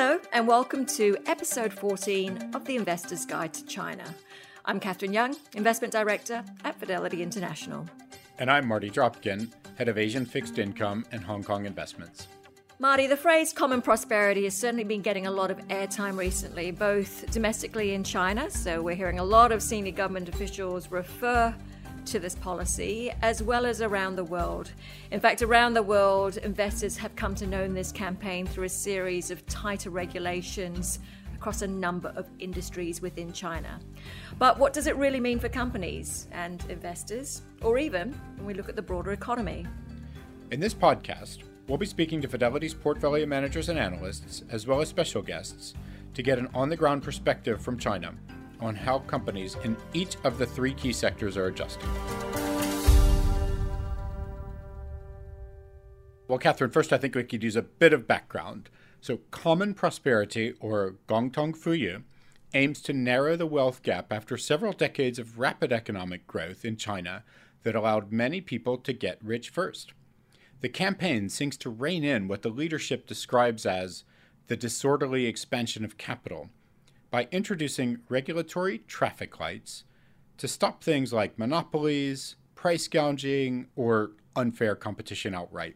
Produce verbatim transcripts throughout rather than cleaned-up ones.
Hello and welcome to episode fourteen of The Investor's Guide to China. I'm Catherine Young, Investment Director at Fidelity International. And I'm Marty Dropkin, Head of Asian Fixed Income and Hong Kong Investments. Marty, the phrase common prosperity has certainly been getting a lot of airtime recently, both domestically in China, so we're hearing a lot of senior government officials refer to this policy, as well as around the world. In fact, around the world, investors have come to know this campaign through a series of tighter regulations across a number of industries within China. But what does it really mean for companies and investors, or even when we look at the broader economy? In this podcast, we'll be speaking to Fidelity's portfolio managers and analysts, as well as special guests, to get an on-the-ground perspective from China on how companies in each of the three key sectors are adjusting. Well, Catherine, first I think we could use a bit of background. So common prosperity, or Gongtong Fuyu, aims to narrow the wealth gap after several decades of rapid economic growth in China that allowed many people to get rich first. The campaign seeks to rein in what the leadership describes as the disorderly expansion of capital by introducing regulatory traffic lights to stop things like monopolies, price gouging, or unfair competition outright.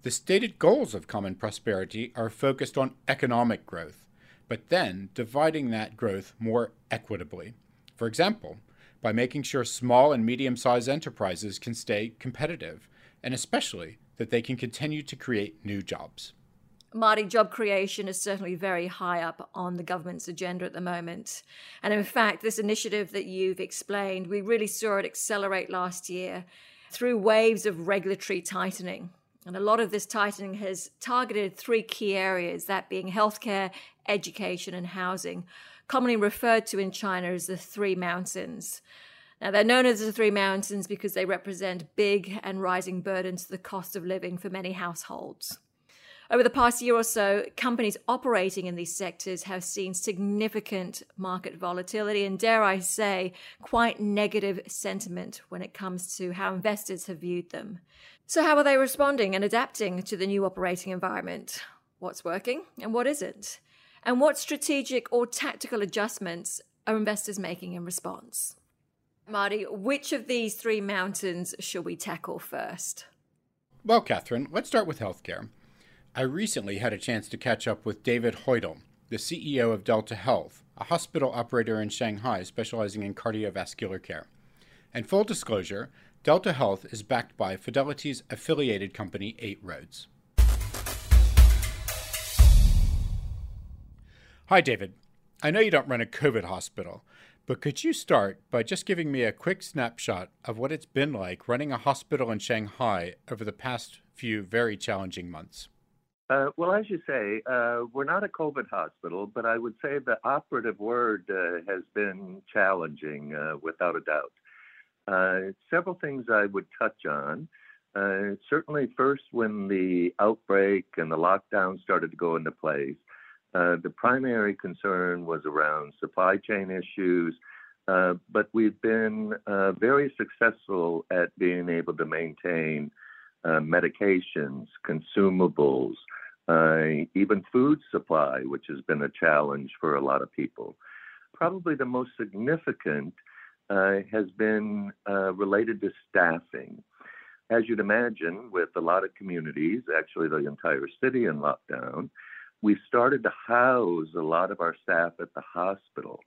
The stated goals of common prosperity are focused on economic growth, but then dividing that growth more equitably. For example, by making sure small and medium-sized enterprises can stay competitive, and especially that they can continue to create new jobs. Marty, job creation is certainly very high up on the government's agenda at the moment. And in fact, this initiative that you've explained, we really saw it accelerate last year through waves of regulatory tightening. And a lot of this tightening has targeted three key areas, that being healthcare, education, and housing, commonly referred to in China as the Three Mountains. Now, they're known as the Three Mountains because they represent big and rising burdens to the cost of living for many households. Over the past year or so, companies operating in these sectors have seen significant market volatility and, dare I say, quite negative sentiment when it comes to how investors have viewed them. So how are they responding and adapting to the new operating environment? What's working and what isn't? And what strategic or tactical adjustments are investors making in response? Marty, which of these three mountains shall we tackle first? Well, Catherine, let's start with healthcare. I recently had a chance to catch up with David Hoidl, the C E O of Delta Health, a hospital operator in Shanghai specializing in cardiovascular care. And full disclosure, Delta Health is backed by Fidelity's affiliated company, Eight Roads. Hi, David. I know you don't run a COVID hospital, but could you start by just giving me a quick snapshot of what it's been like running a hospital in Shanghai over the past few very challenging months? Uh, well, as you say, uh, we're not a COVID hospital, but I would say the operative word uh, has been challenging, uh, without a doubt. Uh, several things I would touch on. Uh, certainly, first, when the outbreak and the lockdown started to go into place, uh, the primary concern was around supply chain issues, uh, but we've been uh, very successful at being able to maintain uh, medications, consumables, Uh, even food supply, which has been a challenge for a lot of people. Probably the most significant uh, has been uh, related to staffing. As you'd imagine, with a lot of communities, actually the entire city in lockdown, we started to house a lot of our staff at the hospital,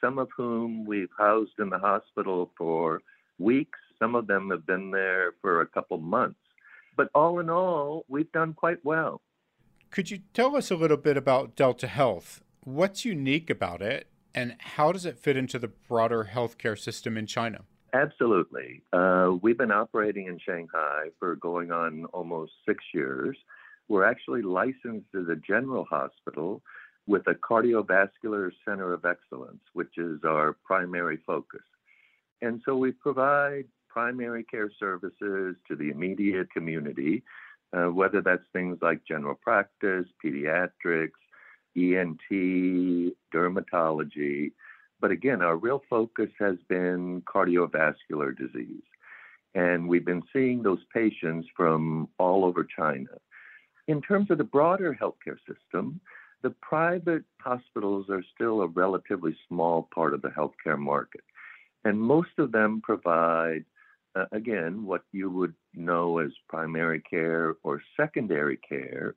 some of whom we've housed in the hospital for weeks. Some of them have been there for a couple months. But all in all, we've done quite well. Could you tell us a little bit about Delta Health? What's unique about it, and how does it fit into the broader healthcare system in China? Absolutely. Uh, we've been operating in Shanghai for going on almost six years. We're actually licensed as a general hospital with a cardiovascular center of excellence, which is our primary focus. And so we provide primary care services to the immediate community, Uh, whether that's things like general practice, pediatrics, E N T, dermatology. But again, our real focus has been cardiovascular disease. And we've been seeing those patients from all over China. In terms of the broader healthcare system, the private hospitals are still a relatively small part of the healthcare market. And most of them provide, uh, again, what you would know as primary care or secondary care,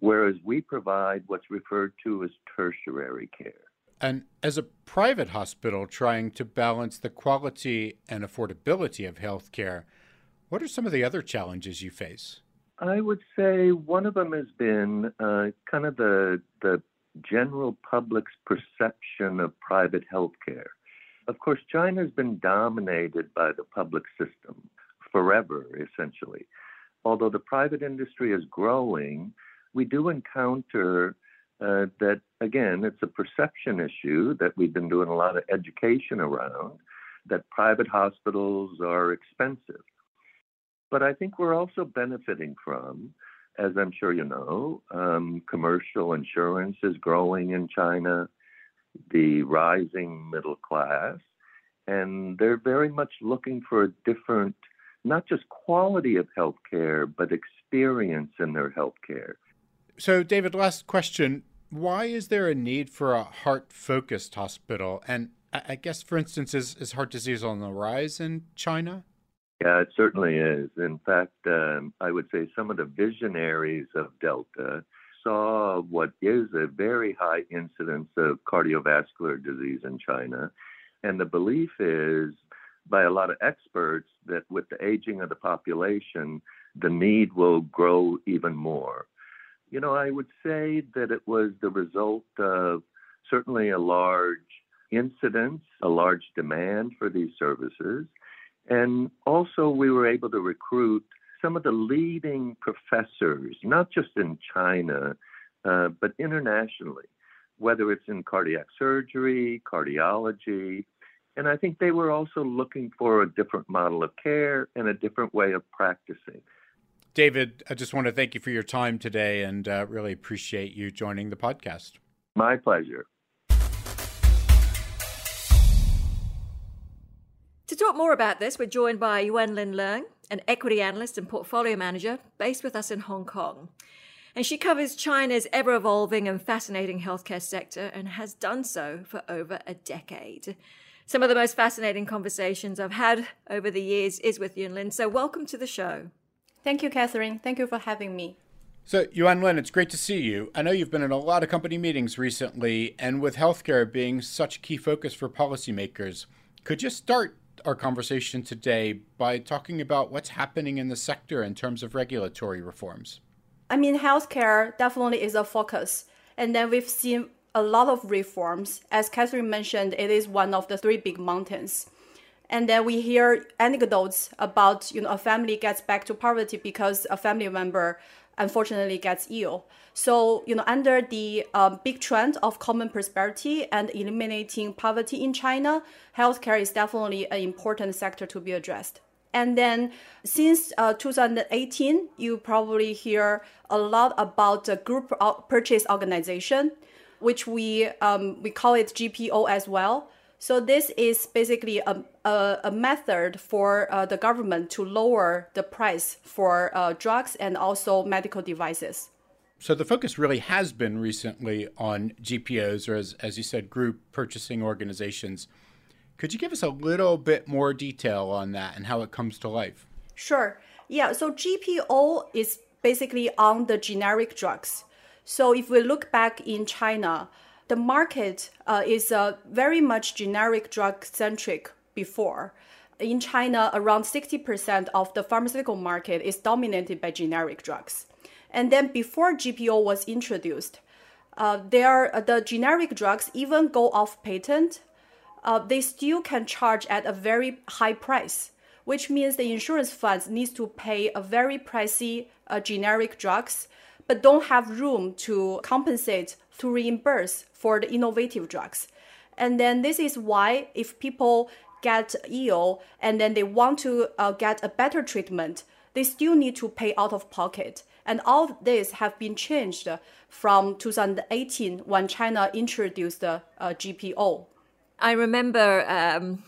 whereas we provide what's referred to as tertiary care. And as a private hospital trying to balance the quality and affordability of healthcare, what are some of the other challenges you face? I would say one of them has been uh, kind of the, the general public's perception of private healthcare. Of course, China's been dominated by the public system forever, essentially. Although the private industry is growing, we do encounter uh, that, again, it's a perception issue that we've been doing a lot of education around, that private hospitals are expensive. But I think we're also benefiting from, as I'm sure you know, um, commercial insurance is growing in China, the rising middle class, and they're very much looking for a different, not just quality of healthcare, but experience in their healthcare. So, David, last question. Why is there a need for a heart-focused hospital? And I guess, for instance, is, is heart disease on the rise in China? Yeah, it certainly is. In fact, um, I would say some of the visionaries of Delta saw what is a very high incidence of cardiovascular disease in China. And the belief is by a lot of experts that with the aging of the population, the need will grow even more. You know, I would say that it was the result of certainly a large incidence, a large demand for these services. And also we were able to recruit some of the leading professors, not just in China, uh, but internationally, whether it's in cardiac surgery, cardiology. And I think they were also looking for a different model of care and a different way of practicing. David, I just want to thank you for your time today and uh, really appreciate you joining the podcast. My pleasure. To talk more about this, we're joined by Yuanlin Leng, an equity analyst and portfolio manager based with us in Hong Kong. And she covers China's ever-evolving and fascinating healthcare sector and has done so for over a decade. Some of the most fascinating conversations I've had over the years is with Yuanlin, so welcome to the show. Thank you, Catherine. Thank you for having me. So, Yuanlin, it's great to see you. I know you've been in a lot of company meetings recently, and with healthcare being such a key focus for policymakers, could you start our conversation today by talking about what's happening in the sector in terms of regulatory reforms? I mean, healthcare definitely is a focus. And then we've seen a lot of reforms. As Catherine mentioned, it is one of the three big mountains. And then we hear anecdotes about, you know, a family gets back to poverty because a family member unfortunately gets ill. So, you know, under the um, big trend of common prosperity and eliminating poverty in China, healthcare is definitely an important sector to be addressed. And then since uh, two thousand eighteen, you probably hear a lot about the group purchase organization, which we um, we call it G P O as well. So this is basically a, a, a method for uh, the government to lower the price for uh, drugs and also medical devices. So the focus really has been recently on G P Os, or as, as you said, group purchasing organizations. Could you give us a little bit more detail on that and how it comes to life? Sure. Yeah. So G P O is basically on the generic drugs. So if we look back in China, the market uh, is uh, very much generic drug-centric before. In China, around sixty percent of the pharmaceutical market is dominated by generic drugs. And then before G P O was introduced, uh, there, uh, the generic drugs even go off patent. Uh, they still can charge at a very high price, which means the insurance funds need to pay a very pricey uh, generic drugs, but don't have room to compensate to reimburse for the innovative drugs. And then this is why if people get ill and then they want to uh, get a better treatment, they still need to pay out of pocket. And all of this have been changed from two thousand eighteen when China introduced the uh, G P O. I remember um,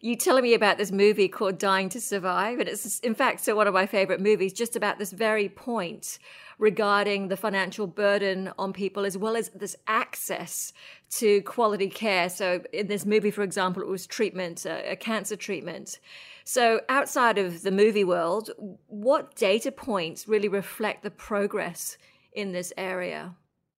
you telling me about this movie called Dying to Survive. And it's, in fact, still one of my favorite movies, just about this very point regarding the financial burden on people, as well as this access to quality care. So in this movie, for example, it was treatment, uh, a cancer treatment. So outside of the movie world, what data points really reflect the progress in this area?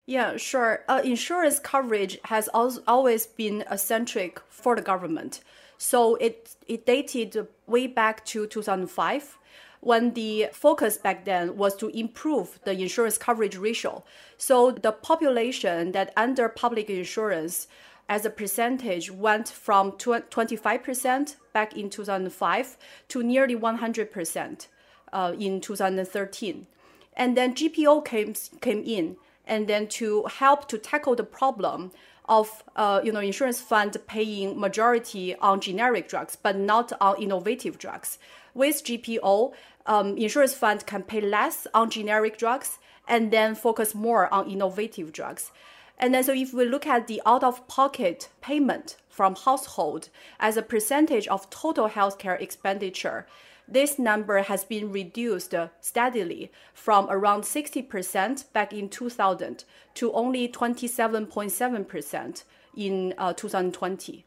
Yeah, sure. Uh, insurance coverage has al- always been eccentric for the government. So it it dated way back to two thousand five, when the focus back then was to improve the insurance coverage ratio. So the population that under public insurance as a percentage went from twenty-five percent back in two thousand five to nearly one hundred percent uh, in two thousand thirteen. And then G P O came came in, and then to help to tackle the problem of uh, you know insurance fund paying majority on generic drugs, but not on innovative drugs. With G P O, um, insurance fund can pay less on generic drugs and then focus more on innovative drugs. And then so if we look at the out-of-pocket payment from household as a percentage of total healthcare expenditure, this number has been reduced steadily from around sixty percent back in two thousand to only twenty-seven point seven percent in uh, two thousand twenty.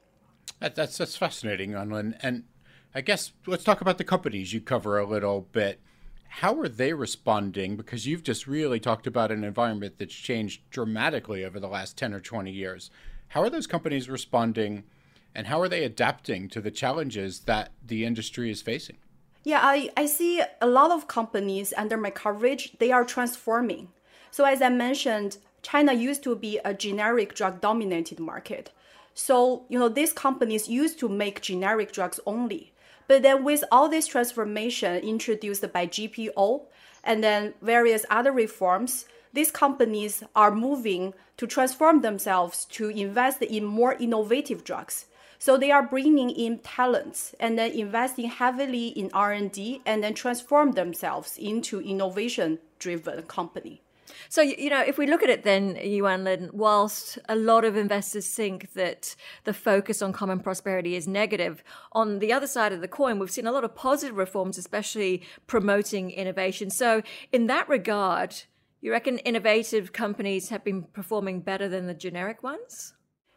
That, that's that's fascinating, Yuanlin. And I guess let's talk about the companies you cover a little bit. How are they responding? Because you've just really talked about an environment that's changed dramatically over the last ten or twenty years. How are those companies responding, and how are they adapting to the challenges that the industry is facing? Yeah, I, I see a lot of companies under my coverage, they are transforming. So as I mentioned, China used to be a generic drug-dominated market. So, you know, these companies used to make generic drugs only. But then with all this transformation introduced by G P O and then various other reforms, these companies are moving to transform themselves to invest in more innovative drugs. So they are bringing in talents and then investing heavily in R and D and then transform themselves into innovation-driven company. So, you know, if we look at it then, Yuanlin, whilst a lot of investors think that the focus on common prosperity is negative, on the other side of the coin, we've seen a lot of positive reforms, especially promoting innovation. So in that regard, you reckon innovative companies have been performing better than the generic ones?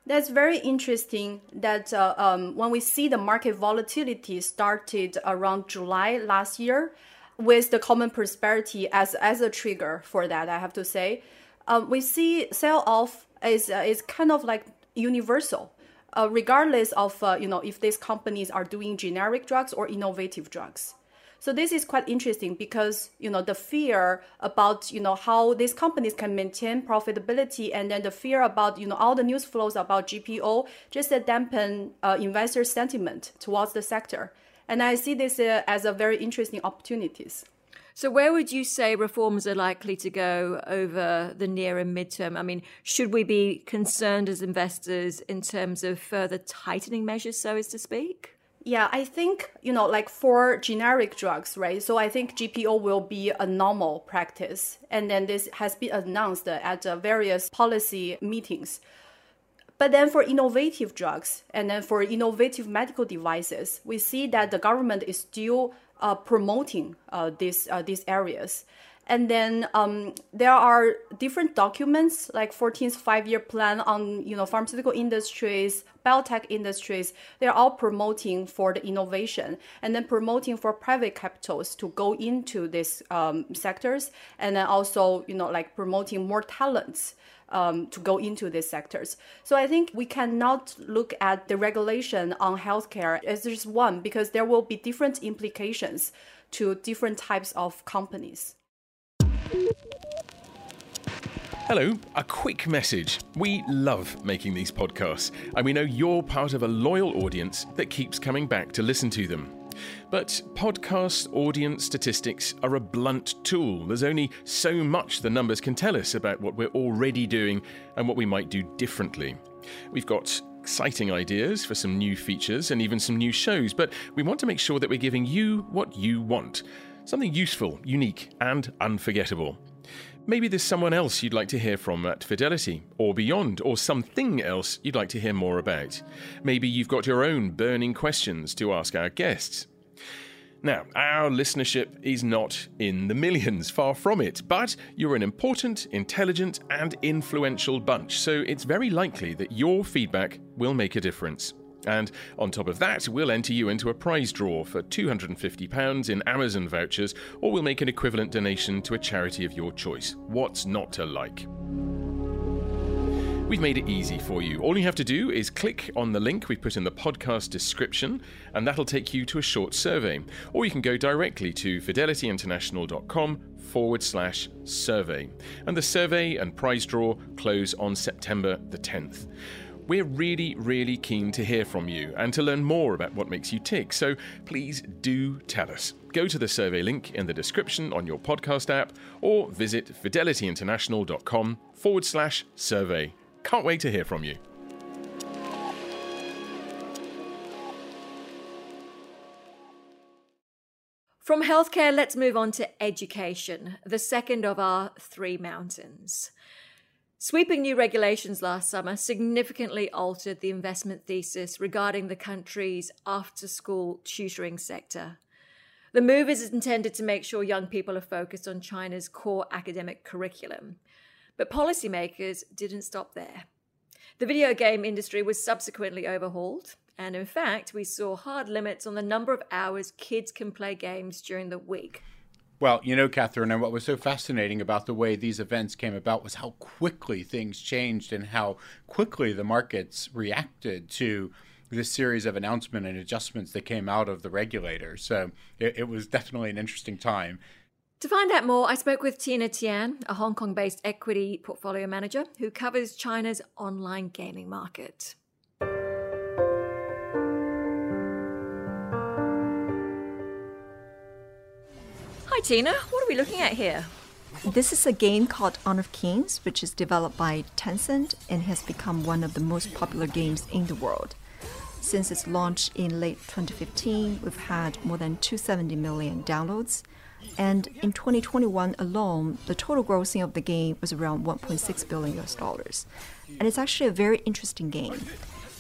That's very interesting that uh, um, when we see the market volatility started around July last year, with the common prosperity as as a trigger for that, I have to say, um, we see sell-off is uh, is kind of like universal, uh, regardless of uh, you know if these companies are doing generic drugs or innovative drugs. So this is quite interesting because, you know, the fear about, you know, how these companies can maintain profitability and then the fear about, you know, all the news flows about G P O just to dampen uh, investor sentiment towards the sector. And I see this uh, as a very interesting opportunities. So where would you say reforms are likely to go over the near and midterm? I mean, should we be concerned as investors in terms of further tightening measures, so as to speak? Yeah, I think, you know, like for generic drugs, right? So I think G P O will be a normal practice. And then this has been announced at various policy meetings. But then for innovative drugs and then for innovative medical devices, we see that the government is still uh, promoting uh, this, uh, these areas. And then um, there are different documents like fourteenth five-year plan on, you know, pharmaceutical industries, biotech industries. They're all promoting for the innovation and then promoting for private capitals to go into these um, sectors. And then also, you know, like promoting more talents um, to go into these sectors. So I think we cannot look at the regulation on healthcare as just one, because there will be different implications to different types of companies. Hello, a quick message. We love making these podcasts, and we know you're part of a loyal audience that keeps coming back to listen to them. But podcast audience statistics are a blunt tool. There's only so much the numbers can tell us about what we're already doing and what we might do differently. We've got exciting ideas for some new features and even some new shows, but we want to make sure that we're giving you what you want. Something useful, unique, and unforgettable. Maybe there's someone else you'd like to hear from at Fidelity, or beyond, or something else you'd like to hear more about. Maybe you've got your own burning questions to ask our guests. Now, our listenership is not in the millions, far from it, but you're an important, intelligent and influential bunch, so it's very likely that your feedback will make a difference. And on top of that, we'll enter you into a prize draw for two hundred fifty pounds in Amazon vouchers, or we'll make an equivalent donation to a charity of your choice. What's not to like? We've made it easy for you. All you have to do is click on the link we put in the podcast description, and that'll take you to a short survey. Or you can go directly to fidelityinternational.com forward slash survey. And the survey and prize draw close on September the tenth. We're really, really keen to hear from you and to learn more about what makes you tick, so please do tell us. Go to the survey link in the description on your podcast app, or visit fidelityinternational.com forward slash survey. Can't wait to hear from you. From healthcare, let's move on to education, the second of our three mountains. Sweeping new regulations last summer significantly altered the investment thesis regarding the country's after-school tutoring sector. The move is intended to make sure young people are focused on China's core academic curriculum. But policymakers didn't stop there. The video game industry was subsequently overhauled, and in fact, we saw hard limits on the number of hours kids can play games during the week. Well, you know, Catherine, and what was so fascinating about the way these events came about was how quickly things changed and how quickly the markets reacted to this series of announcements and adjustments that came out of the regulator. So it, it was definitely an interesting time. To find out more, I spoke with Tina Tian, a Hong Kong-based equity portfolio manager who covers China's online gaming market. Hi, Tina. What are we looking at here? This is a game called Honor of Kings, which is developed by Tencent and has become one of the most popular games in the world. Since its launch in late twenty fifteen, we've had more than two hundred seventy million downloads. And in twenty twenty-one alone, the total grossing of the game was around one point six billion U S dollars. And it's actually a very interesting game.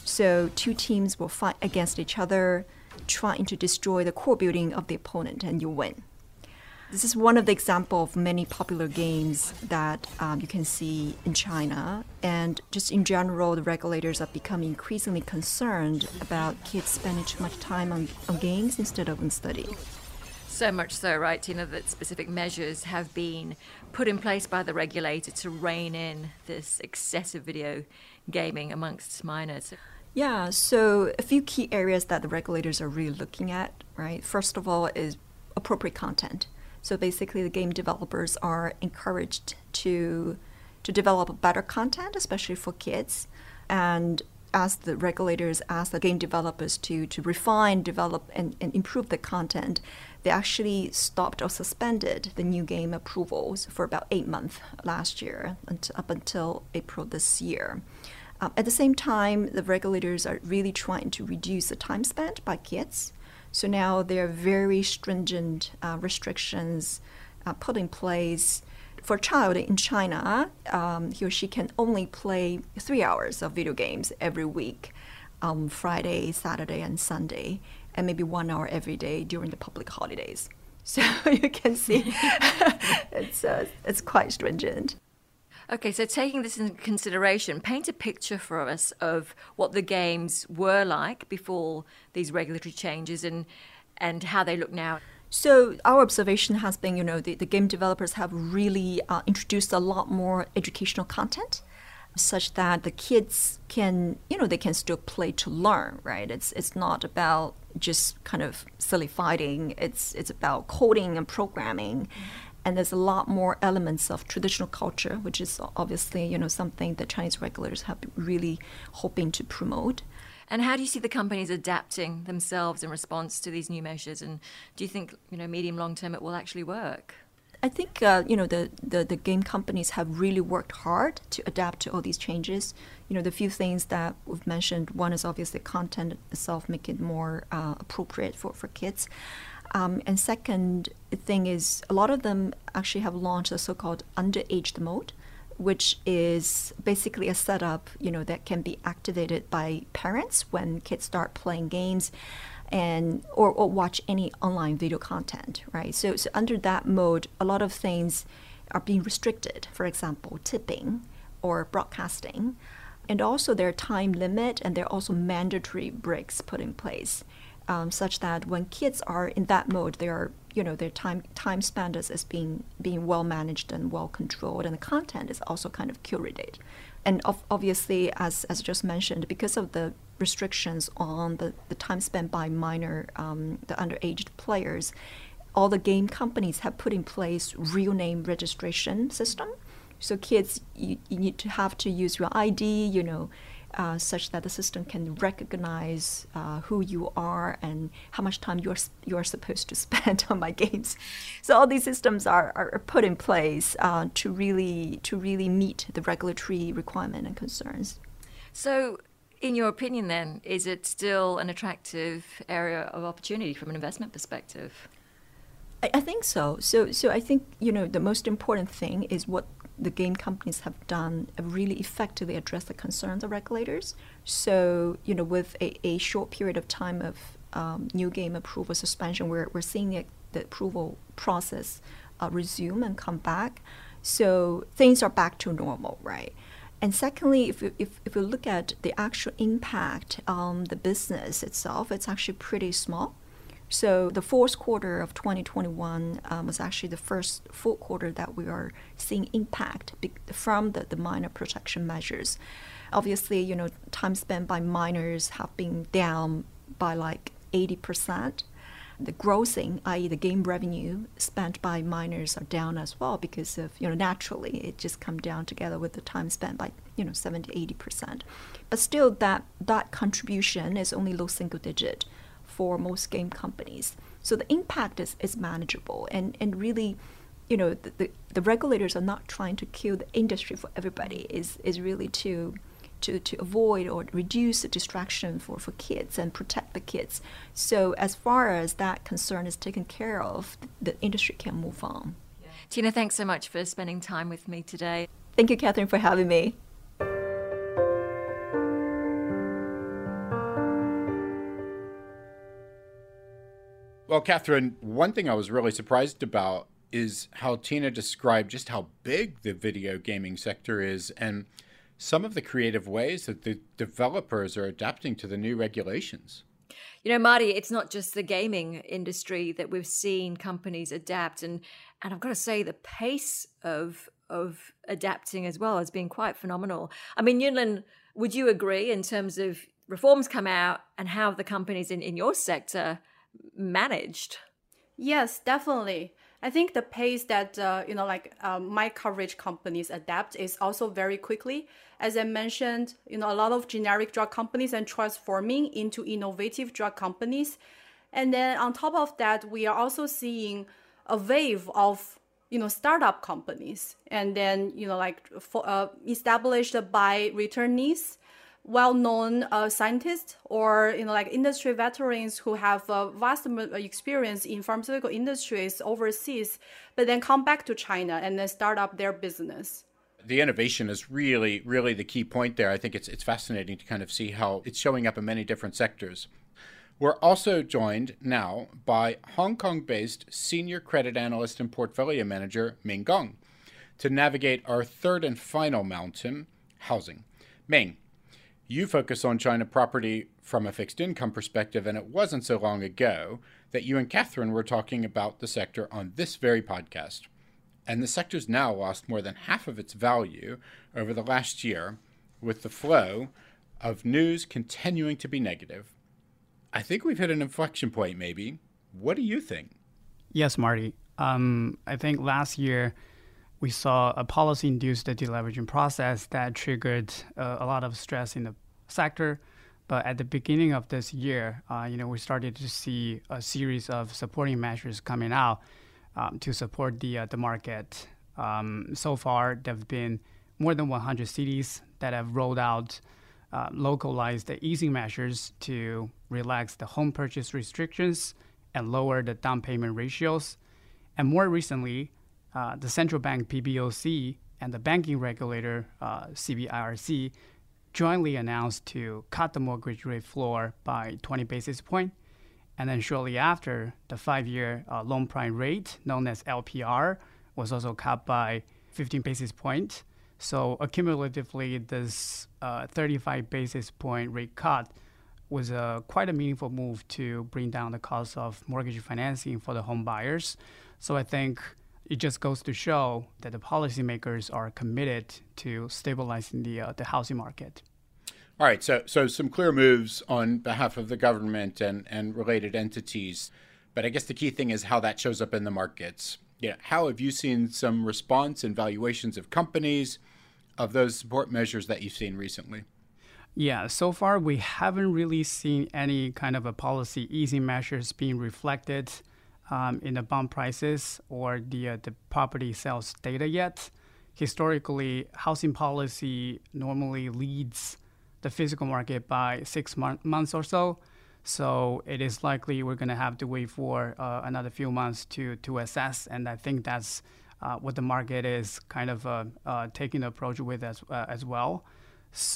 So two teams will fight against each other, trying to destroy the core building of the opponent, and you win. This is one of the examples of many popular games that um, you can see in China. And just in general, the regulators are becoming increasingly concerned about kids spending too much time on, on games instead of on study. So much so, right, Tina, that specific measures have been put in place by the regulator to rein in this excessive video gaming amongst minors. Yeah, so a few key areas that the regulators are really looking at, right? First of all is appropriate content. So basically the game developers are encouraged to, to develop better content, especially for kids, and ask the regulators, ask the game developers to, to refine, develop, and, and improve the content. They actually stopped or suspended the new game approvals for about eight months last year, up until April this year. Um, at the same time, the regulators are really trying to reduce the time spent by kids. So now there are very stringent uh, restrictions uh, put in place. For a child in China, um, he or she can only play three hours of video games every week, um, Friday, Saturday, and Sunday, and maybe one hour every day during the public holidays. So you can see it's, uh, it's quite stringent. Okay, so taking this into consideration, paint a picture for us of what the games were like before these regulatory changes and, and how they look now. So our observation has been, you know, the, the game developers have really uh, introduced a lot more educational content, such that the kids can, you know, they can still play to learn, right? It's it's not about just kind of silly fighting. It's it's about coding and programming. And there's a lot more elements of traditional culture, which is obviously, you know, something that Chinese regulators have been really hoping to promote. And how do you see the companies adapting themselves in response to these new measures? And do you think, you know, medium, long term it will actually work? I think, uh, you know, the, the, the game companies have really worked hard to adapt to all these changes. You know, the few things that we've mentioned, one is obviously content itself, make it more uh, appropriate for, for kids. Um, and second thing is a lot of them actually have launched a so-called underage mode, which is basically a setup, you know, that can be activated by parents when kids start playing games. and or, or watch any online video content, right? So, so under that mode, a lot of things are being restricted, for example, tipping or broadcasting. And also there are time limit and there are also mandatory breaks put in place, um, such that when kids are in that mode, they are, you know, their time time spent is, is being being well managed and well controlled, and the content is also kind of curated. And of, obviously, as, as just mentioned, because of the restrictions on the, the time spent by minor, um, the underage players, all the game companies have put in place real name registration system. So kids, you, you need to have to use your I D, you know, uh, such that the system can recognize uh, who you are and how much time you're you're supposed to spend on my games. So all these systems are, are put in place uh, to really to really meet the regulatory requirement and concerns. So, in your opinion, then, is it still an attractive area of opportunity from an investment perspective? I, I think so. So, so I think, you know, the most important thing is what the game companies have done really effectively address the concerns of regulators. So, you know, with a, a short period of time of um, new game approval suspension, we're, we're seeing the, the approval process uh, resume and come back. So things are back to normal, right? And secondly, if you, if, if you look at the actual impact on the business itself, it's actually pretty small. So the fourth quarter of twenty twenty-one um, was actually the first full quarter that we are seeing impact from the, the minor protection measures. Obviously, you know, time spent by minors have been down by like eighty percent. The grossing, that is the game revenue spent by minors, are down as well because of, you know, naturally it just come down together with the time spent by, you know, seventy to eighty percent. But still that, that contribution is only low single digit for most game companies. So the impact is, is manageable, and, and really, you know, the, the, the regulators are not trying to kill the industry for everybody. Is is really to, to to avoid or reduce the distraction for, for kids and protect the kids. So as far as that concern is taken care of, the industry can move on. Yeah. Tina, thanks so much for spending time with me today. Thank you, Catherine, for having me. Well, Catherine, one thing I was really surprised about is how Tina described just how big the video gaming sector is and some of the creative ways that the developers are adapting to the new regulations. You know, Marty, it's not just the gaming industry that we've seen companies adapt. And, and I've got to say the pace of, of adapting as well has been quite phenomenal. I mean, Yuanlin, would you agree in terms of reforms come out and how the companies in, in your sector managed? Yes, definitely. I think the pace that, uh, you know, like uh, my coverage companies adapt is also very quickly. As I mentioned, you know, a lot of generic drug companies and transforming into innovative drug companies. And then on top of that, we are also seeing a wave of, you know, startup companies and then, you know, like for, uh, established by returnees, well-known uh, scientists or, you know, like industry veterans who have uh, vast experience in pharmaceutical industries overseas, but then come back to China and then start up their business. The innovation is really, really the key point there. I think it's it's fascinating to kind of see how it's showing up in many different sectors. We're also joined now by Hong Kong-based senior credit analyst and portfolio manager, Ming Gong, to navigate our third and final mountain, housing. Ming, you focus on China property from a fixed income perspective, and it wasn't so long ago that you and Catherine were talking about the sector on this very podcast. And the sector's now lost more than half of its value over the last year, with the flow of news continuing to be negative. I think we've hit an inflection point, maybe. What do you think? Yes, Marty. Um, I think last year, we saw a policy-induced deleveraging process that triggered uh, a lot of stress in the sector. But at the beginning of this year, uh, you know, we started to see a series of supporting measures coming out um, to support the uh, the market. Um, so far, there have been more than one hundred cities that have rolled out uh, localized easing measures to relax the home purchase restrictions and lower the down payment ratios. And more recently, Uh, the central bank P B O C and the banking regulator uh, C B I R C jointly announced to cut the mortgage rate floor by twenty basis points And then shortly after, the five-year uh, loan prime rate, known as L P R, was also cut by fifteen basis points. So accumulatively, this uh, thirty-five basis point rate cut was a, quite a meaningful move to bring down the cost of mortgage financing for the home buyers. So I think it just goes to show that the policymakers are committed to stabilizing the uh, the housing market. All right, so so some clear moves on behalf of the government and, and related entities. But I guess the key thing is how that shows up in the markets. You know, how have you seen some response and valuations of companies of those support measures that you've seen recently? Yeah, so far we haven't really seen any kind of a policy easing measures being reflected um, in the bond prices or the, uh, the property sales data yet. Historically, housing policy normally leads the physical market by six mon- months or so. So it is likely we're going to have to wait for uh, another few months to to assess. And I think that's uh, what the market is kind of uh, uh, taking the approach with as, uh, as well.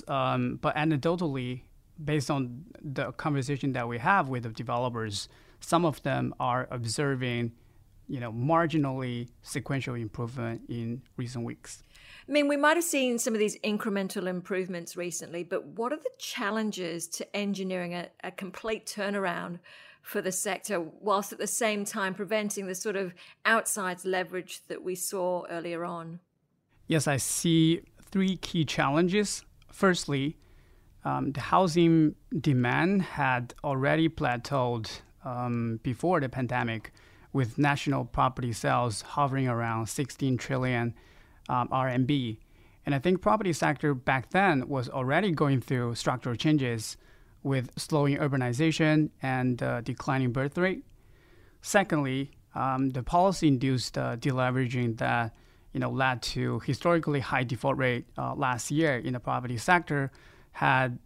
Um, but anecdotally, based on the conversation that we have with the developers, some of them are observing, you know, marginally sequential improvement in recent weeks. I mean, we might have seen some of these incremental improvements recently, but what are the challenges to engineering a, a complete turnaround for the sector, whilst at the same time preventing the sort of outside leverage that we saw earlier on? Yes, I see three key challenges. Firstly, um, the housing demand had already plateaued um, before the pandemic, with national property sales hovering around sixteen trillion um, R M B. And I think property sector back then was already going through structural changes with slowing urbanization and uh, declining birth rate. Secondly, um, the policy-induced uh, deleveraging that you know led to historically high default rate uh, last year in the property sector had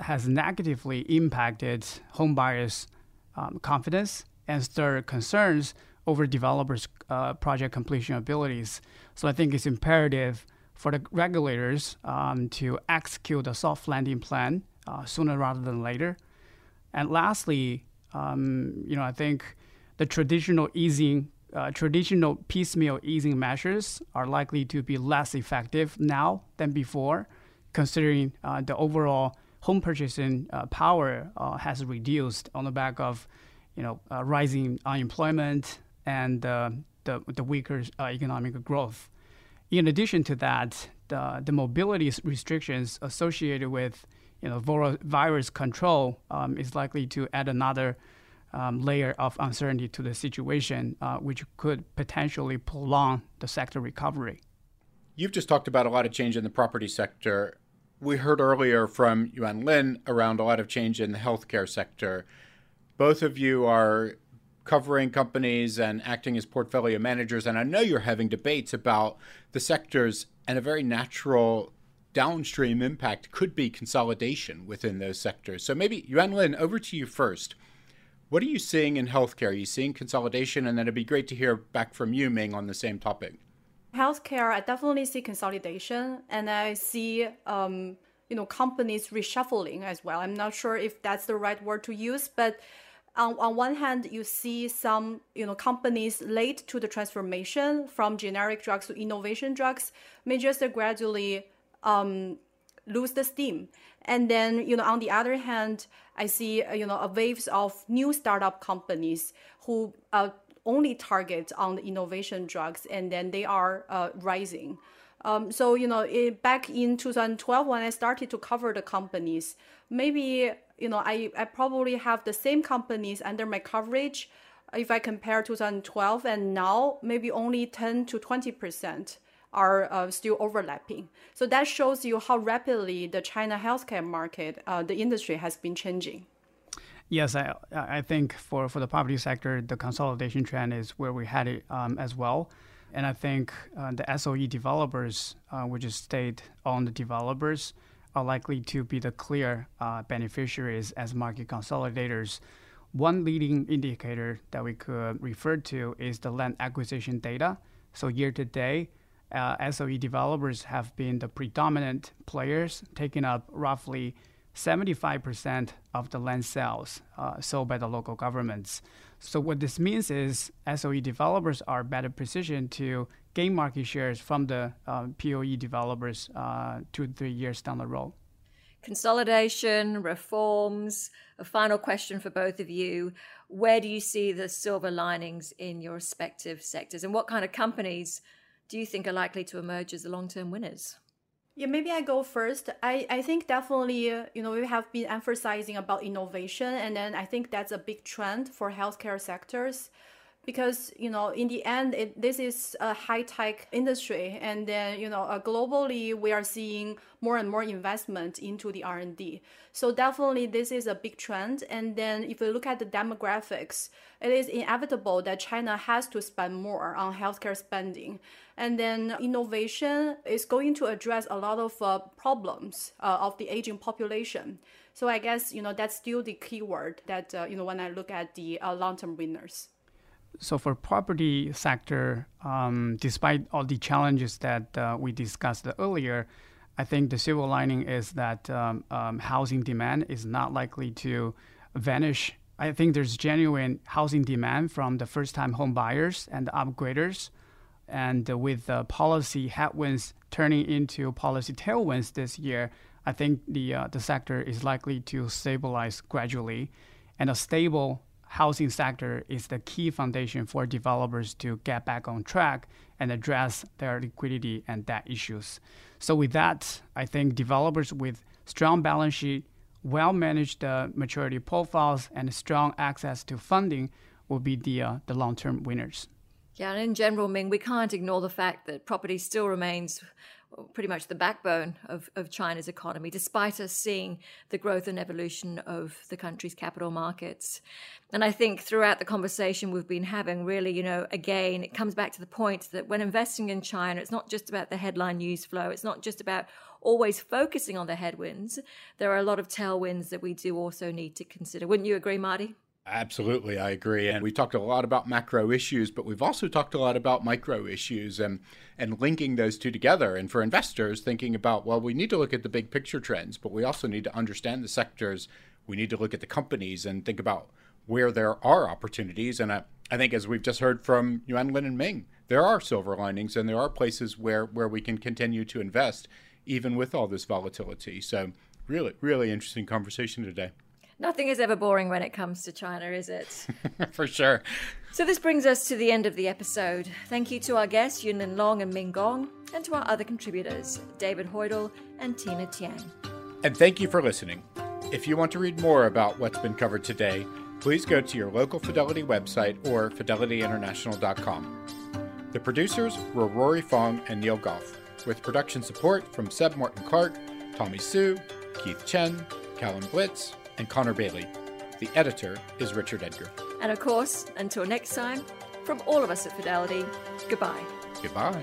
has negatively impacted home buyers' um, confidence and stir concerns over developers' uh, project completion abilities. So I think it's imperative for the regulators um, to execute a soft landing plan uh, sooner rather than later. And lastly, um, you know, I think the traditional easing, uh, traditional piecemeal easing measures are likely to be less effective now than before, considering uh, the overall home purchasing uh, power uh, has reduced on the back of you know, uh, rising unemployment and uh, the the weaker uh, economic growth. In addition to that, the, the mobility restrictions associated with, you know, virus control um, is likely to add another um, layer of uncertainty to the situation, uh, which could potentially prolong the sector recovery. You've just talked about a lot of change in the property sector. We heard earlier from Yuanlin around a lot of change in the healthcare sector. Both of you are covering companies and acting as portfolio managers, and I know you're having debates about the sectors, and a very natural downstream impact could be consolidation within those sectors. So maybe, Yuanlin, over to you first. What are you seeing in healthcare? Are you seeing consolidation? And then it'd be great to hear back from you, Ming, on the same topic. Healthcare, I definitely see consolidation, and I see um you know, companies reshuffling as well. I'm not sure if that's the right word to use, but on, on one hand, you see some, you know, companies late to the transformation from generic drugs to innovation drugs may just gradually um, lose the steam. And then, you know, on the other hand, I see, you know, a waves of new startup companies who uh, only target on the innovation drugs, and then they are uh, rising. Um, so, you know, it, back in two thousand twelve, when I started to cover the companies, maybe, you know, I, I probably have the same companies under my coverage. If I compare two thousand twelve and now, maybe only ten to twenty percent are uh, still overlapping. So that shows you how rapidly the China healthcare market, uh, the industry has been changing. Yes, I, I think for, for the property sector, the consolidation trend is where we had it um, as well. And I think uh, the S O E developers, uh, which is state-owned developers, are likely to be the clear uh, beneficiaries as market consolidators. One leading indicator that we could refer to is the land acquisition data. So year to date, uh, S O E developers have been the predominant players, taking up roughly seventy-five percent of the land sales uh, sold by the local governments. So what this means is S O E developers are better positioned to gain market shares from the uh, P O E developers uh, two to three years down the road. Consolidation, reforms, a final question for both of you. Where do you see the silver linings in your respective sectors? And what kind of companies do you think are likely to emerge as the long-term winners? Yeah, maybe I go first. I, I think definitely, you know, we have been emphasizing about innovation, and then I think that's a big trend for healthcare sectors because, you know, in the end, it, this is a high-tech industry. And then, you know, uh, globally, we are seeing more and more investment into the R and D. So definitely this is a big trend. And then if we look at the demographics, it is inevitable that China has to spend more on healthcare spending. And then innovation is going to address a lot of uh, problems uh, of the aging population. So I guess, you know, that's still the key word that, uh, you know, when I look at the uh, long-term winners. So for property sector, um, despite all the challenges that uh, we discussed earlier, I think the silver lining is that um, um, housing demand is not likely to vanish. I think there's genuine housing demand from the first-time home buyers and the upgraders. And with the policy headwinds turning into policy tailwinds this year, I think the uh, the sector is likely to stabilize gradually. And a stable housing sector is the key foundation for developers to get back on track and address their liquidity and debt issues. So with that, I think developers with strong balance sheet, well-managed uh, maturity profiles, and strong access to funding will be the uh, the long-term winners. Yeah, and in general, Ming, we can't ignore the fact that property still remains pretty much the backbone of, of China's economy, despite us seeing the growth and evolution of the country's capital markets. And I think throughout the conversation we've been having, really, you know, again, it comes back to the point that when investing in China, it's not just about the headline news flow. It's not just about always focusing on the headwinds. There are a lot of tailwinds that we do also need to consider. Wouldn't you agree, Marty? Absolutely, I agree. And we talked a lot about macro issues, but we've also talked a lot about micro issues and, and linking those two together. And for investors thinking about, well, we need to look at the big picture trends, but we also need to understand the sectors. We need to look at the companies and think about where there are opportunities. And I, I think as we've just heard from Yuanlin and Ming, there are silver linings and there are places where, where we can continue to invest, even with all this volatility. So really, really interesting conversation today. Nothing is ever boring when it comes to China, is it? For sure. So this brings us to the end of the episode. Thank you to our guests, Yuanlin Leng and Ming Gong, and to our other contributors, David Hoidl and Tina Tian. And thank you for listening. If you want to read more about what's been covered today, please go to your local Fidelity website or fidelity international dot com. The producers were Rory Fong and Neil Goff, with production support from Seb Morton-Clark, Tommy Su, Keith Chen, Callum Blitz, and Connor Bailey. The editor is Richard Edgar. And of course, until next time, from all of us at Fidelity, goodbye. Goodbye.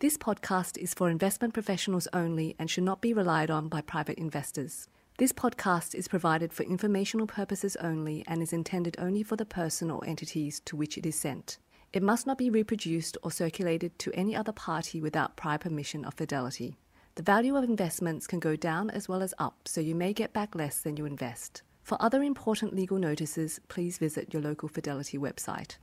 This podcast is for investment professionals only and should not be relied on by private investors. This podcast is provided for informational purposes only and is intended only for the person or entities to which it is sent. It must not be reproduced or circulated to any other party without prior permission of Fidelity. The value of investments can go down as well as up, so you may get back less than you invest. For other important legal notices, please visit your local Fidelity website.